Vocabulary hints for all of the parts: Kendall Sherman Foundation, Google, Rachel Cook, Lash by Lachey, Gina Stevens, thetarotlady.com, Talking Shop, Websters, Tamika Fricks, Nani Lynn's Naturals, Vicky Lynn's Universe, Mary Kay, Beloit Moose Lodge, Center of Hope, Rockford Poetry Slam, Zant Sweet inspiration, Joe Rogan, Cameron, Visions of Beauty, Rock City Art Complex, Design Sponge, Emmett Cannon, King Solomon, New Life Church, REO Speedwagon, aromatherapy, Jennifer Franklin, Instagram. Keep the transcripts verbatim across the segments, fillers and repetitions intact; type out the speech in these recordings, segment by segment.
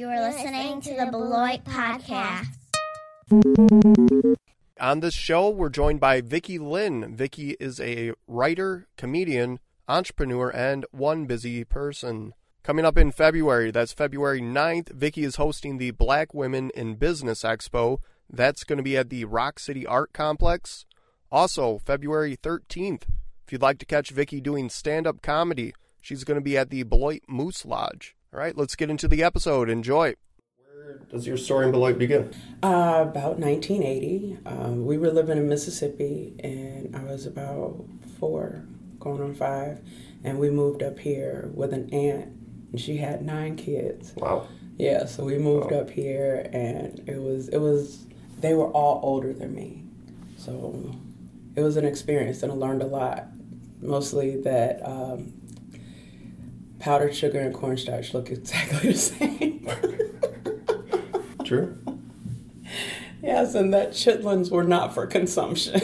You are listening to the Beloit Podcast. On this show, we're joined by Vicky Lynn. Vicky is a writer, comedian, entrepreneur, and one busy person. Coming up in February, that's February ninth, Vicky is hosting the Black Women in Business Expo. That's going to be at the Rock City Art Complex. Also, February thirteenth, if you'd like to catch Vicky doing stand-up comedy, she's going to be at the Beloit Moose Lodge. All right, let's get into the episode. Enjoy. Where does your story in Beloit begin? Uh, about nineteen eighty. Um, we were living in Mississippi, and I was about four, going on five, and we moved up here with an aunt, and she had nine kids. Wow. Yeah, so we moved wow. up here, and it was it was they were all older than me, so it was an experience, and I learned a lot. Mostly that. Um, Powdered sugar and cornstarch look exactly the same. True. Yes, and that chitlins were not for consumption.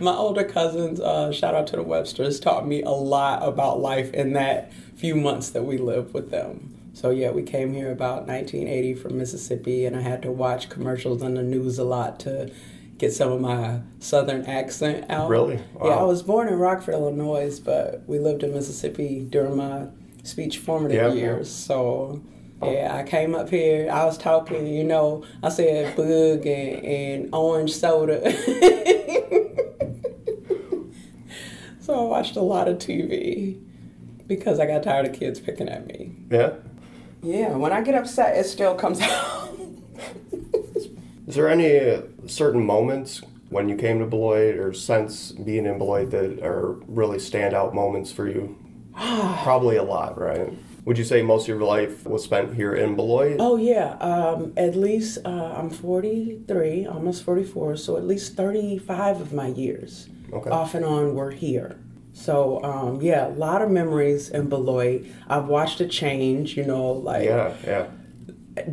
My older cousins, uh, shout out to the Websters, taught me a lot about life in that few months that we lived with them. So yeah, we came here about nineteen eighty from Mississippi, and I had to watch commercials on the news a lot to get some of my southern accent out. Really? Wow. Yeah, I was born in Rockford, Illinois, but we lived in Mississippi during my speech formative yeah, years. Yeah. So, yeah, I came up here. I was talking, you know, I said bug and, and orange soda. So I watched a lot of T V because I got tired of kids picking at me. Yeah? Yeah, when I get upset, it still comes out. Is there any certain moments when you came to Beloit or since being in Beloit that are really standout moments for you? Probably a lot, right? Would you say most of your life was spent here in Beloit? Oh, yeah. Um, at least uh, I'm forty-three, almost forty-four, so at least thirty-five of my years okay. off and on were here. So, um, yeah, a lot of memories in Beloit. I've watched it change, you know, like... Yeah, yeah.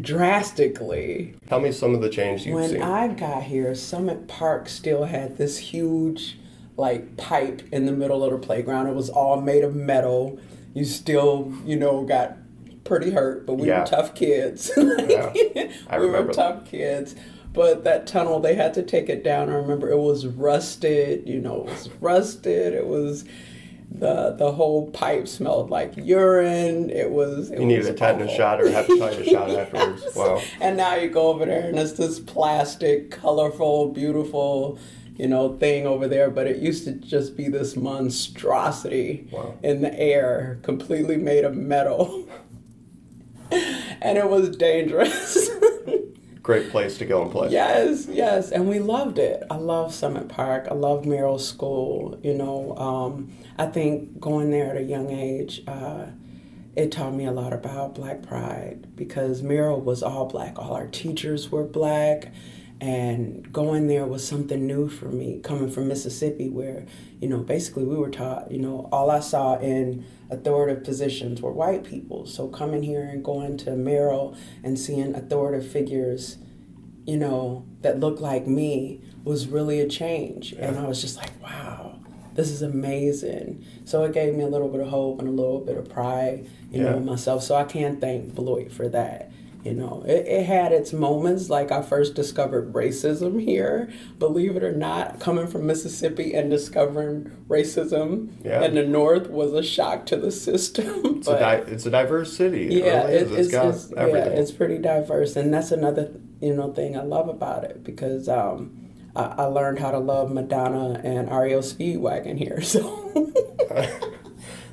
Drastically. Tell me some of the change you've when seen. When I got here, Summit Park still had this huge, like, pipe in the middle of the playground. It was all made of metal. You still, you know, got pretty hurt, but we yeah. were tough kids. like, yeah. I we remember were tough that. kids. But that tunnel, they had to take it down. I remember it was rusted. You know, it was rusted. It was... The the whole pipe smelled like urine. It was. It you needed was a tetanus shot or hepatitis shot afterwards. Yes. Wow. And now you go over there and it's this plastic, colorful, beautiful, you know, thing over there. But it used to just be this monstrosity wow. in the air, completely made of metal. And it was dangerous. Great place to go and play. Yes, yes, and we loved it. I love Summit Park. I love Merrill School. You know, um, I think going there at a young age, uh, it taught me a lot about Black pride because Merrill was all Black. All our teachers were Black, and going there was something new for me. Coming from Mississippi, where you know, basically we were taught. You know, all I saw in authoritative positions were white people. So coming here and going to Merrill and seeing authoritative figures, you know, that looked like me was really a change. Yeah. And I was just like, wow, this is amazing. So it gave me a little bit of hope and a little bit of pride, you yeah. know, in myself. So I can thank Beloit for that. You know, it, it had its moments, like I first discovered racism here, believe it or not, coming from Mississippi and discovering racism yeah. in the North was a shock to the system. It's, but, a, di- it's a diverse city. Yeah, it really it, it's, it's got it's, everything. Yeah, it's pretty diverse, and that's another, you know, thing I love about it, because um, I, I learned how to love Madonna and R E O Speedwagon here, so...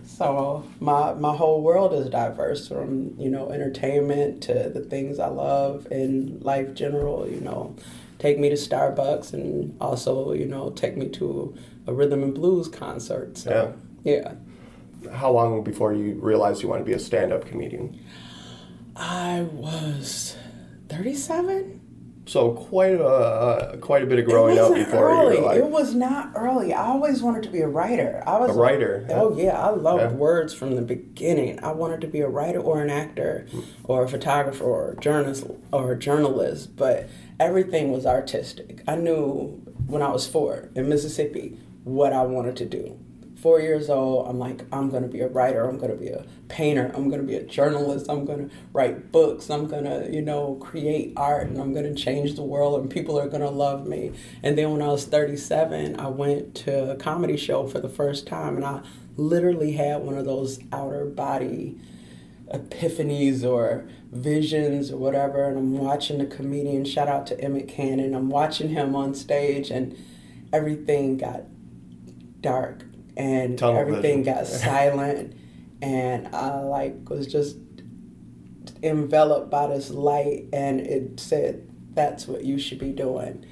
So my my whole world is diverse, from, you know, entertainment to the things I love in life general, you know. Take me to Starbucks and also, you know, take me to a rhythm and blues concert. So, yeah. yeah. How long before you realized you wanted to be a stand-up comedian? I was thirty-seven. So quite a uh, quite a bit of growing up before early. you were like... It was not early. I always wanted to be a writer. I was a writer. Like, oh yeah, I loved yeah. words from the beginning. I wanted to be a writer or an actor, or a photographer, or a journalist, or a journalist. But everything was artistic. I knew when I was four in Mississippi what I wanted to do. four years old, I'm like, I'm going to be a writer. I'm going to be a painter. I'm going to be a journalist. I'm going to write books. I'm going to, you know, create art, and I'm going to change the world, and people are going to love me. And then when I was thirty-seven, I went to a comedy show for the first time, and I literally had one of those outer body epiphanies or visions or whatever. And I'm watching the comedian, shout out to Emmett Cannon. I'm watching him on stage, and everything got dark, and Tunnel everything vision. Got silent, and I like was just enveloped by this light, and it said, that's what you should be doing.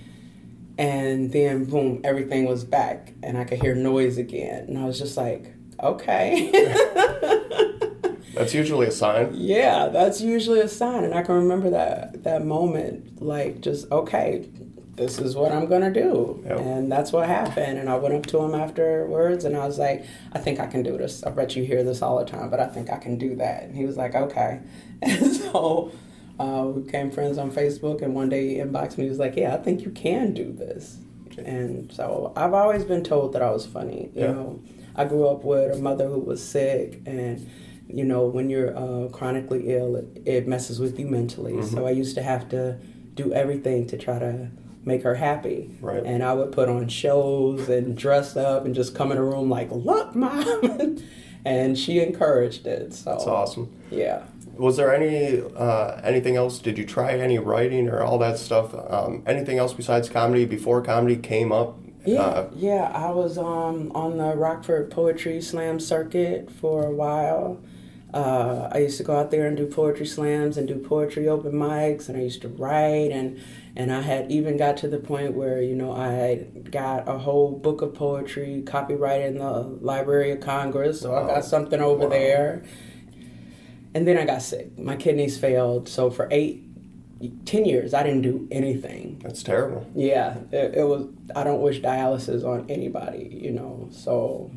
And then boom, everything was back, and I could hear noise again, and I was just like, okay. That's usually a sign. Yeah, that's usually a sign. And I can remember that that moment, like, just, okay, this is what I'm going to do. Yep. And that's what happened. And I went up to him afterwards, and I was like, I think I can do this. I bet you hear this all the time, but I think I can do that. And he was like, okay. And so uh, we became friends on Facebook, and one day he inboxed me. He was like, yeah, I think you can do this. And so I've always been told that I was funny. You yeah. know, I grew up with a mother who was sick, and you know, when you're uh, chronically ill, it, it messes with you mentally. Mm-hmm. So I used to have to do everything to try to make her happy. Right. And I would put on shows and dress up and just come in a room like, look, Mom. And she encouraged it. So that's awesome. Yeah. Was there any uh, anything else? Did you try any writing or all that stuff? Um, anything else besides comedy before comedy came up? Yeah, uh, yeah. I was um, on the Rockford Poetry Slam circuit for a while. Uh, I used to go out there and do poetry slams and do poetry open mics, and I used to write, and, and I had even got to the point where, you know, I got a whole book of poetry copyrighted in the Library of Congress, so wow. I got something over wow. there. And then I got sick. My kidneys failed, so for eight, ten years, I didn't do anything. That's terrible. Yeah, it, it was, I don't wish dialysis on anybody, you know, so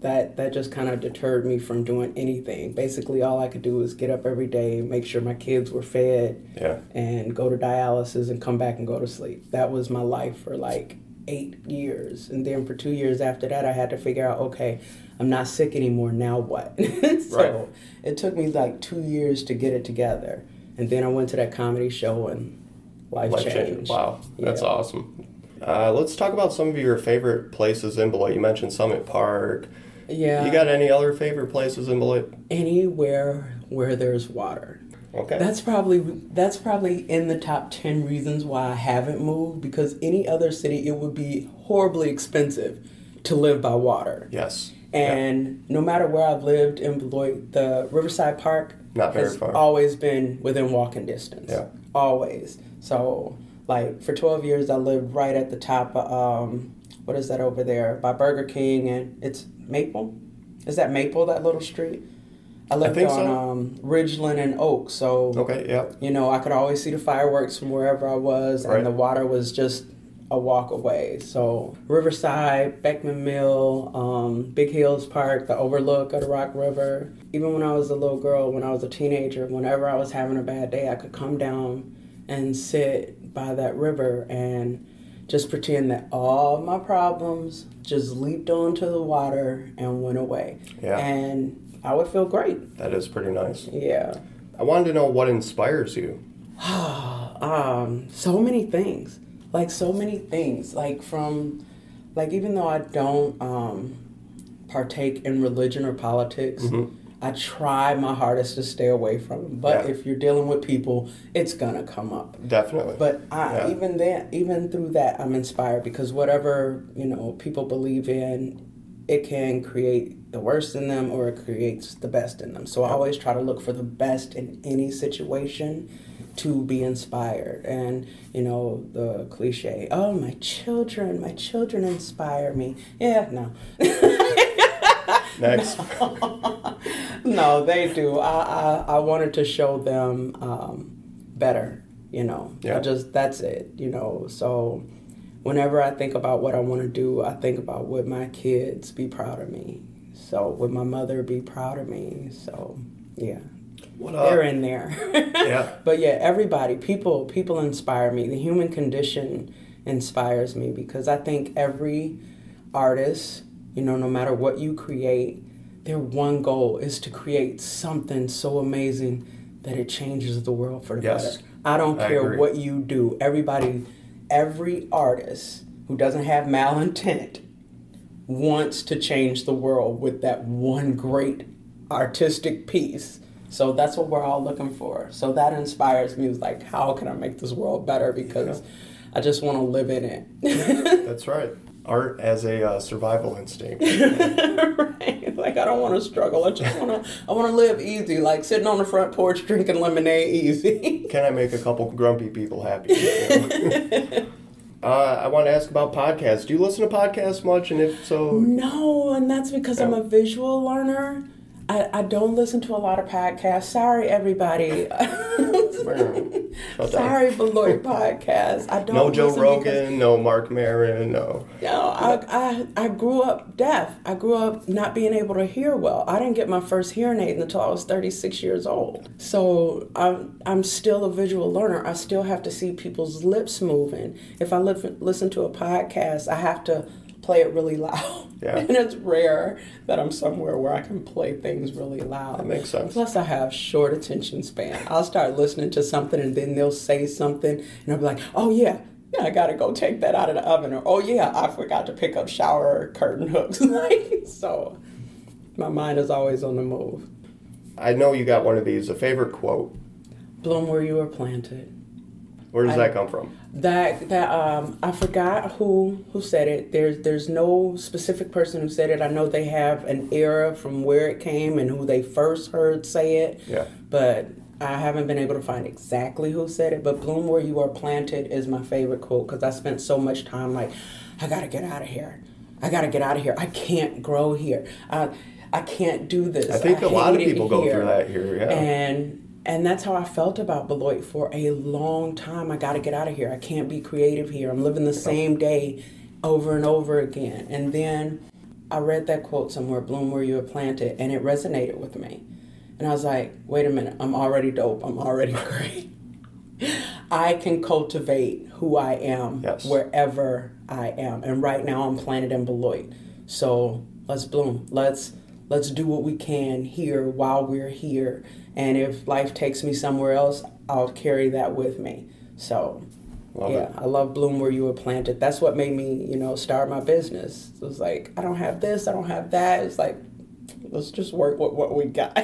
that that just kind of deterred me from doing anything. Basically, all I could do was get up every day, make sure my kids were fed, yeah. and go to dialysis and come back and go to sleep. That was my life for like eight years. And then for two years after that, I had to figure out, okay, I'm not sick anymore, now what? So right. It took me like two years to get it together. And then I went to that comedy show, and life, life changed. changed. Wow, that's yeah. awesome. Uh, let's talk about some of your favorite places in Beloit. You mentioned Summit Park. Yeah. You got any other favorite places in Beloit? Anywhere where there's water. Okay. That's probably that's probably in the top ten reasons why I haven't moved, because any other city, it would be horribly expensive to live by water. Yes. And yeah. no matter where I've lived in Beloit, the Riverside Park Not very has far. always been within walking distance. Yeah. Always. So, like, for twelve years, I lived right at the top of, um, what is that over there, by Burger King, and it's Maple? Is that Maple, that little street? I lived I think on so. um, Ridgeland and Oak, so, okay, yeah. you know, I could always see the fireworks from wherever I was, right. and the water was just a walk away. So, Riverside, Beckman Mill, um, Big Hills Park, the overlook of the Rock River. Even when I was a little girl, when I was a teenager, whenever I was having a bad day, I could come down and sit by that river and just pretend that all my problems just leaped onto the water and went away. Yeah. And I would feel great. That is pretty nice. Yeah. I wanted to know what inspires you. um, so many things. Like, so many things. Like, from, like, even though I don't um, partake in religion or politics, mm-hmm. I try my hardest to stay away from them. But yeah. if you're dealing with people, it's going to come up. Definitely. But I, yeah. even then, even through that, I'm inspired, because whatever, you know, people believe in, it can create the worst in them or it creates the best in them. So yeah. I always try to look for the best in any situation to be inspired. And, you know, the cliche, oh, my children, my children inspire me. Yeah, no. Next. No. No, they do. I, I I wanted to show them um, better, you know. Yeah. I just, that's it, you know. So whenever I think about what I want to do, I think about, would my kids be proud of me? So would my mother be proud of me? So, yeah. What up? They're in there. Yeah. But, yeah, everybody, people, people inspire me. The human condition inspires me, because I think every artist You know, no matter what you create, their one goal is to create something so amazing that it changes the world for the yes. better. I don't I care agree. What you do. Everybody, every artist who doesn't have malintent wants to change the world with that one great artistic piece. So that's what we're all looking for. So that inspires me. It's like, how can I make this world better? Because yeah. I just want to live in it. Yeah, that's right. Art as a uh, survival instinct. Right. Like, I don't want to struggle. I just want to I want to live easy, like sitting on the front porch drinking lemonade easy. Can I make a couple grumpy people happy? Uh, I want to ask about podcasts. Do you listen to podcasts much? And if so... No, and that's because yeah. I'm a visual learner. I, I don't listen to a lot of podcasts. Sorry, everybody. Sorry, Beloit Podcast. I don't. No Joe Rogan, because... no Mark Maron, no. No, I, I I grew up deaf. I grew up not being able to hear well. I didn't get my first hearing aid until I was thirty-six years old. So I'm, I'm still a visual learner. I still have to see people's lips moving. If I li- listen to a podcast, I have to play it really loud. Yeah. And it's rare that I'm somewhere where I can play things really loud. That makes sense. Plus, I have short attention span. I'll start listening to something, and then they'll say something, and I'll be like, oh, yeah, yeah, I got to go take that out of the oven, or, oh, yeah, I forgot to pick up shower curtain hooks. Like, so my mind is always on the move. I know you got one of these, a favorite quote. Bloom where you are planted. Where does I, that come from? That that um, I forgot who who said it. There's there's no specific person who said it. I know they have an era from where it came and who they first heard say it. Yeah. But I haven't been able to find exactly who said it. But "Bloom where you are planted" is my favorite quote because I spent so much time like, I gotta get out of here. I gotta get out of here. I can't grow here. I I can't do this. I think I a lot of people go through that here. Yeah. And. And that's how I felt about Beloit for a long time. I got to get out of here. I can't be creative here. I'm living the same day over and over again. And then I read that quote somewhere, "Bloom where you are planted," and it resonated with me. And I was like, wait a minute, I'm already dope. I'm already great. I can cultivate who I am yes. wherever I am. And right now I'm planted in Beloit. So let's bloom. Let's Let's do what we can here while we're here. And if life takes me somewhere else, I'll carry that with me. So, love yeah, it. I love Bloom Where You Were Planted. That's what made me, you know, start my business. It was like, I don't have this, I don't have that. It's like, let's just work with what we got.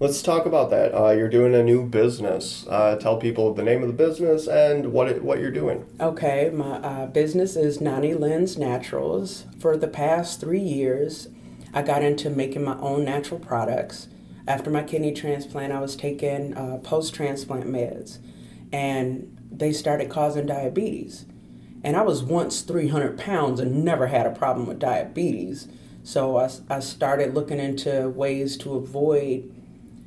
Let's talk about that. Uh, you're doing a new business. Uh, tell people the name of the business and what it, what you're doing. Okay, my uh, business is Nani Lynn's Naturals. For the past three years, I got into making my own natural products. After my kidney transplant, I was taking uh, post-transplant meds, and they started causing diabetes. And I was once three hundred pounds and never had a problem with diabetes. So I, I started looking into ways to avoid,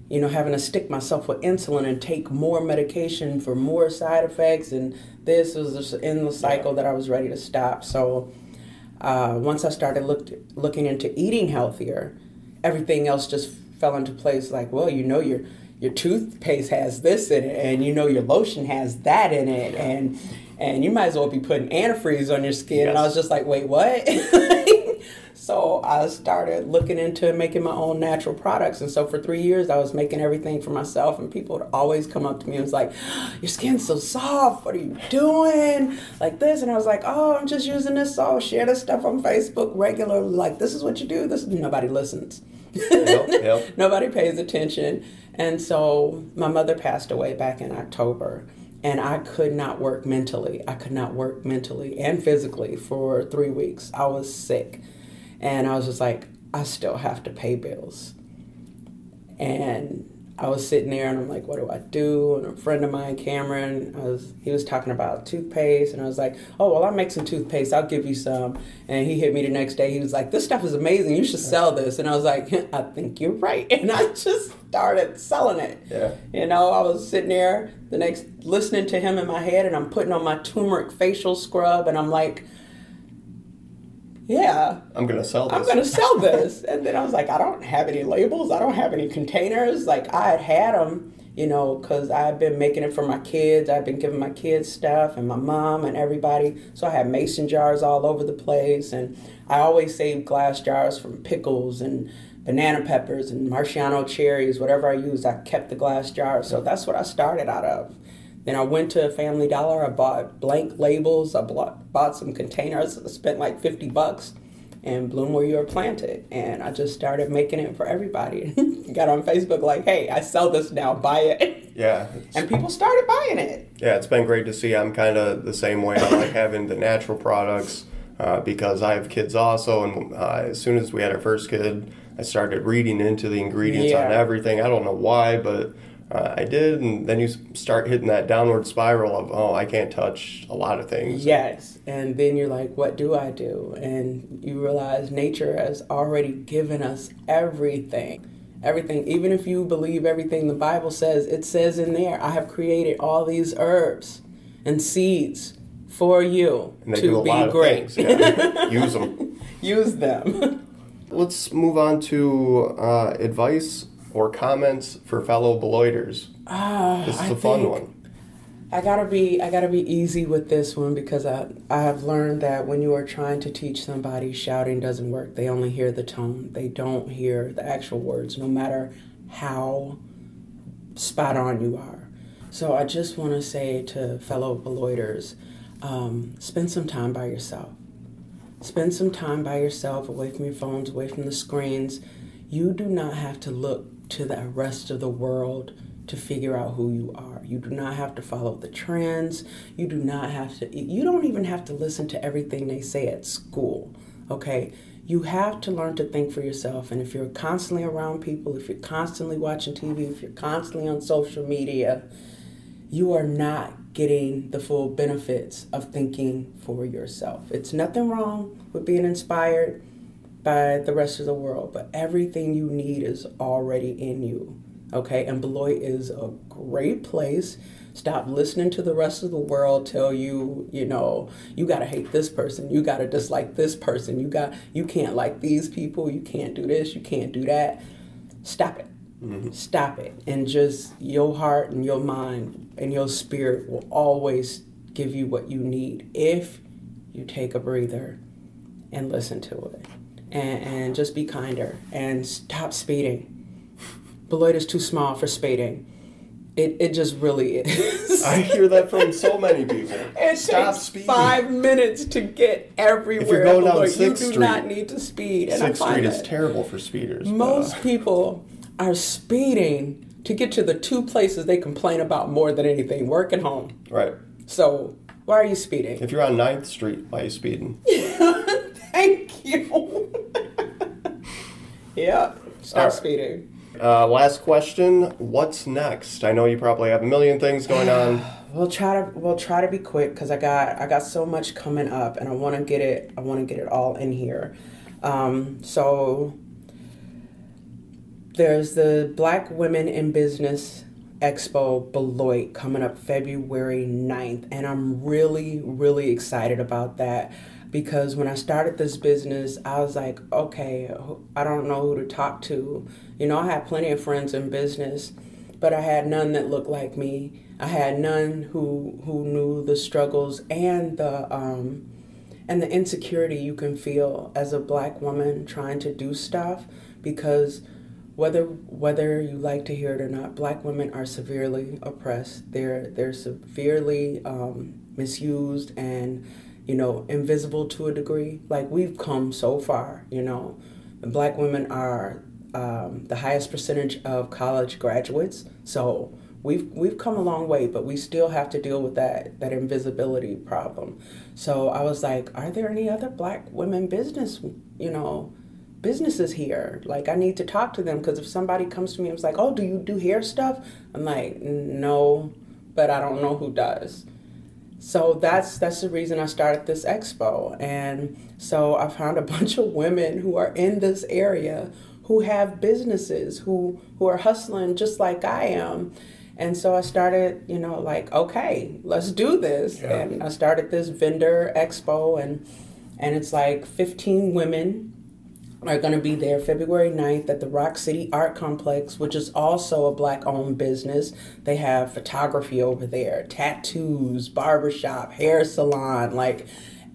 you know, having to stick myself with insulin and take more medication for more side effects. And this was just an endless cycle that I was ready to stop. So. Uh, once I started looked, looking into eating healthier, everything else just fell into place. Like, well, you know, your your toothpaste has this in it, and you know your lotion has that in it, and and you might as well be putting antifreeze on your skin. Yes. And I was just like, wait, what? So I started looking into making my own natural products. And so for three years, I was making everything for myself. And people would always come up to me and was like, your skin's so soft. What are you doing? Like this. And I was like, oh, I'm just using this salt. Share this stuff on Facebook regularly. Like, this is what you do. This Nobody listens. Yep, yep. Nobody pays attention. And so my mother passed away back in October. And I could not work mentally. I could not work mentally and physically for three weeks. I was sick. And I was just like, I still have to pay bills. And I was sitting there, and I'm like, what do I do? And a friend of mine, Cameron, I was, he was talking about toothpaste. And I was like, oh, well, I'll make some toothpaste. I'll give you some. And he hit me the next day. He was like, this stuff is amazing. You should sell this. And I was like, I think you're right. And I just started selling it. Yeah. You know, I was sitting there the next, listening to him in my head, and I'm putting on my turmeric facial scrub, and I'm like, yeah. I'm going to sell this. I'm going to sell this. And then I was like, I don't have any labels. I don't have any containers. Like, I had had them you know, because I've been making it for my kids. I've been giving my kids stuff and my mom and everybody. So I have mason jars all over the place. And I always save glass jars from pickles and banana peppers and Marciano cherries, whatever I used, I kept the glass jars. So that's what I started out of. Then I went to Family Dollar. I bought blank labels. I bought, bought some containers. I spent like fifty bucks and bloom where you are planted. And I just started making it for everybody. Got on Facebook like, hey, I sell this now. Buy it. Yeah. And people started buying it. Yeah, it's been great to see. I'm kind of the same way. I like having the natural products uh, because I have kids also. And uh, as soon as we had our first kid, I started reading into the ingredients yeah. on everything. I don't know why, but uh, I did. And then you start hitting that downward spiral of, oh, I can't touch a lot of things. Yes. And then you're like, what do I do? And you realize nature has already given us everything. Everything. Even if you believe everything the Bible says, it says in there, I have created all these herbs and seeds for you and they to do a be lot of great. Things, yeah. Use them. Use them. Let's move on to uh, advice or comments for fellow Beloiters. Uh, this is I a fun one. I gotta be I gotta be easy with this one because I I have learned that when you are trying to teach somebody, shouting doesn't work. They only hear the tone. They don't hear the actual words, no matter how spot on you are. So I just want to say to fellow Beloiters, um, spend some time by yourself. Spend some time by yourself, away from your phones, away from the screens. You do not have to look to the rest of the world to figure out who you are. You do not have to follow the trends. You do not have to, you don't even have to listen to everything they say at school, okay? You have to learn to think for yourself. And if you're constantly around people, if you're constantly watching T V, if you're constantly on social media, you are not getting the full benefits of thinking for yourself. It's nothing wrong with being inspired by the rest of the world, but everything you need is already in you, okay? And Beloit is a great place. Stop listening to the rest of the world tell you, you know, you gotta hate this person, you gotta dislike this person, you got, you can't like these people, you can't do this, you can't do that. Stop it. Mm-hmm. Stop it. And just your heart and your mind and your spirit will always give you what you need if you take a breather and listen to it. And, and just be kinder and stop speeding. Beloit is too small for speeding. It it just really is. I hear that from so many people. It Stop takes speeding. Five minutes to get everywhere. If you're going down Beloit, you do Street, not need to speed. And Sixth I find Street is terrible for speeders. Most but, uh... people are speeding to get to the two places they complain about more than anything, work and home. Right. So why are you speeding? If you're on ninth Street, why are you speeding? Thank you. Yeah, stop right. speeding. Uh, last question, what's next? I know you probably have a million things going on. We'll try to we'll try to be quick because I got I got so much coming up and I want to get it I want to get it all in here. Um, so. There's the Black Women in Business Expo Beloit coming up February ninth, and I'm really, really excited about that because when I started this business, I was like, okay, I don't know who to talk to. You know, I had plenty of friends in business, but I had none that looked like me. I had none who who knew the struggles and the um, and the insecurity you can feel as a Black woman trying to do stuff because Whether whether you like to hear it or not, Black women are severely oppressed. They're they're severely um, misused and, you know, invisible to a degree. Like, we've come so far, you know. Black women are um, the highest percentage of college graduates. So we've we've come a long way, but we still have to deal with that that invisibility problem. So I was like, are there any other Black women business, you know, businesses here? Like, I need to talk to them because if somebody comes to me and was like, oh, do you do hair stuff? I'm like, no, but I don't know who does. So that's that's the reason I started this expo. And so I found a bunch of women who are in this area who have businesses, who who are hustling just like I am. And so I started, you know, like, okay, let's do this. Yeah. And I started this vendor expo, and and it's like fifteen women are going to be there February ninth at the Rock City Art Complex, which is also a Black-owned business. They have photography over there, tattoos, barbershop, hair salon, like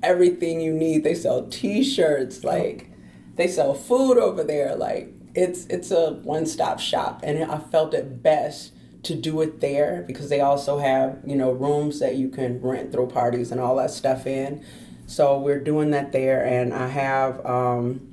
everything you need. They sell T-shirts, like they sell food over there. Like it's it's a one-stop shop, and I felt it best to do it there because they also have, you know, rooms that you can rent, throw parties and all that stuff in. So we're doing that there, and I have... Um,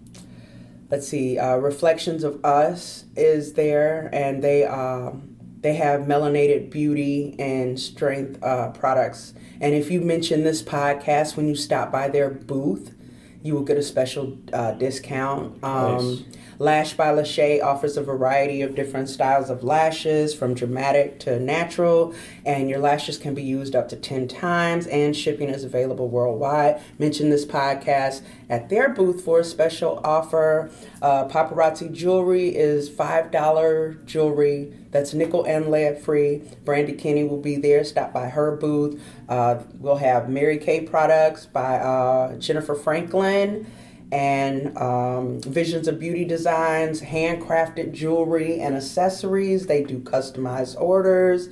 Let's see, uh, Reflections of Us is there, and they um, they have melanated beauty and strength uh, products. And if you mention this podcast when you stop by their booth, you will get a special uh, discount. Um, nice. Lash by Lachey offers a variety of different styles of lashes, from dramatic to natural, and your lashes can be used up to ten times, and shipping is available worldwide. Mention this podcast at their booth for a special offer. Uh, Paparazzi Jewelry is five dollars jewelry that's nickel and lead free. Brandy Kenny will be there. Stop by her booth. Uh, we'll have Mary Kay products by uh, Jennifer Franklin, and um, Visions of Beauty designs, handcrafted jewelry and accessories. They do customized orders.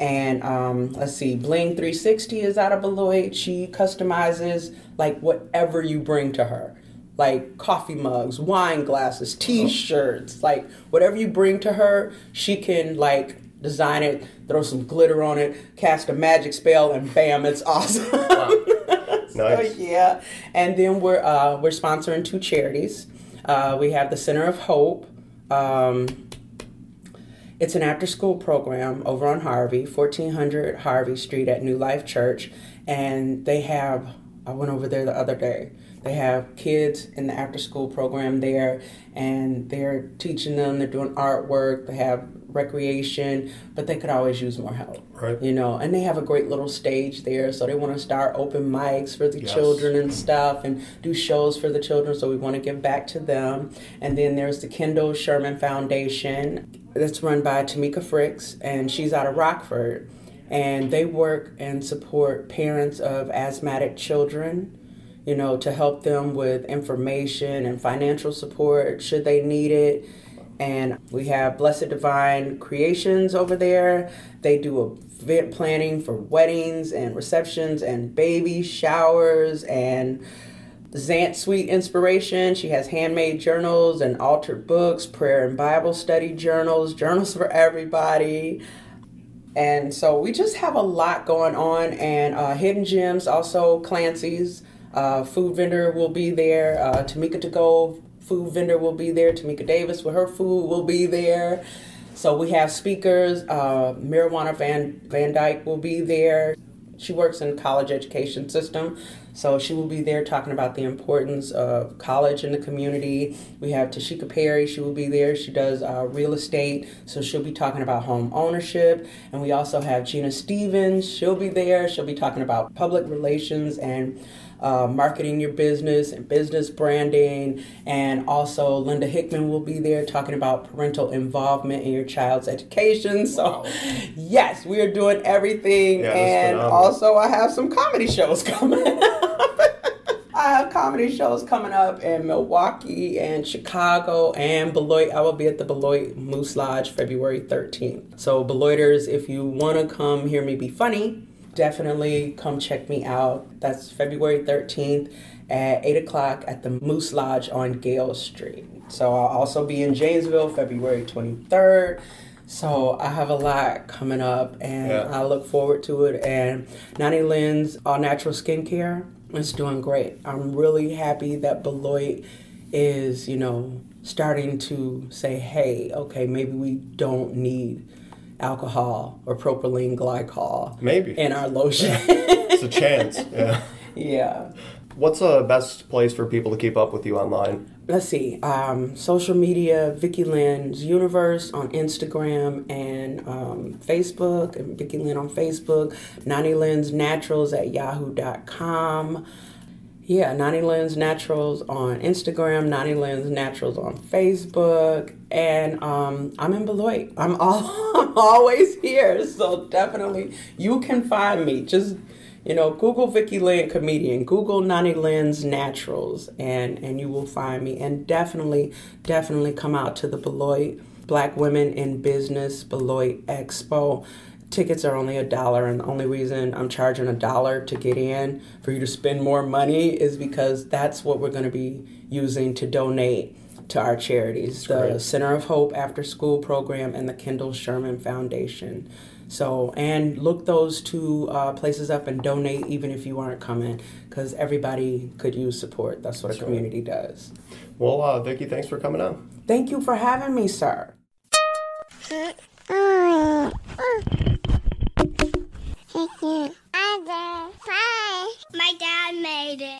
And um, let's see, Bling three sixty is out of Beloit. She customizes like whatever you bring to her, like coffee mugs, wine glasses, T-shirts, like whatever you bring to her, she can like design it, throw some glitter on it, cast a magic spell, and bam, it's awesome. Wow. Nice. So, yeah, and then we're uh, we're sponsoring two charities. Uh, we have the Center of Hope. Um, it's an after-school program over on Harvey, fourteen hundred Harvey Street at New Life Church, and they have. I went over there the other day. They have kids in the after-school program there, and they're teaching them. They're doing artwork. They have recreation, but they could always use more help, right? You know, and they have a great little stage there, so they want to start open mics for the yes. children and stuff, and do shows for the children, so we want to give back to them. And then there's the Kendall Sherman Foundation that's run by Tamika Fricks, and she's out of Rockford, and they work and support parents of asthmatic children, you know, to help them with information and financial support should they need it. And we have Blessed Divine Creations over there. They do event planning for weddings and receptions and baby showers. And Zant Sweet Inspiration, she has handmade journals and altered books, prayer and Bible study journals, journals for everybody. And so we just have a lot going on. And uh, Hidden Gems, also Clancy's uh, food vendor will be there. Uh, Tamika to Go food vendor will be there. Tamika Davis with her food will be there. So we have speakers. Uh, Marijuana Van, Van Dyke will be there. She works in college education system, so she will be there talking about the importance of college in the community. We have Tashika Perry. She will be there. She does uh, real estate, so she'll be talking about home ownership. And we also have Gina Stevens. She'll be there. She'll be talking about public relations and Uh, marketing your business and business branding. And also Linda Hickman will be there talking about parental involvement in your child's education. So wow. Yes, we are doing everything. Yeah, and also I have some comedy shows coming up. I have comedy shows coming up in Milwaukee and Chicago and Beloit. I will be at the Beloit Moose Lodge February thirteenth. So Beloiters, if you want to come hear me be funny, definitely come check me out. That's February thirteenth at eight o'clock at the Moose Lodge on Gale Street. So I'll also be in Janesville February twenty-third. So I have a lot coming up, and yeah. I look forward to it. And Nani Lynn's All Natural Skincare is doing great. I'm really happy that Beloit is, you know, starting to say, hey, okay, maybe we don't need alcohol or propylene glycol maybe in our lotion. It's a chance. Yeah. Yeah. What's the best place for people to keep up with you online? Let's see. Um, social media, Vicky Lynn's Universe on Instagram and um, Facebook, and Vicky Lynn on Facebook, Nani Lynn's Naturals at yahoo dot com. Yeah, Nani Lynn's Naturals on Instagram, Nani Lynn's Naturals on Facebook, and um, I'm in Beloit. I'm, all, I'm always here, so definitely you can find me. Just, You know, Google Vicky Lynn comedian, Google Nani Lynn's Naturals, and, and you will find me. And definitely, definitely come out to the Beloit Black Women in Business Beloit Expo. Tickets are only a dollar, and the only reason I'm charging a dollar to get in for you to spend more money is because that's what we're going to be using to donate to our charities, that's the great. Center of Hope After School Program and the Kendall Sherman Foundation. So, and look those two uh, places up and donate even if you aren't coming, because everybody could use support. That's what that's a community right. does. Well, uh, Vicky, thanks for coming out. Thank you for having me, sir. My dad made it.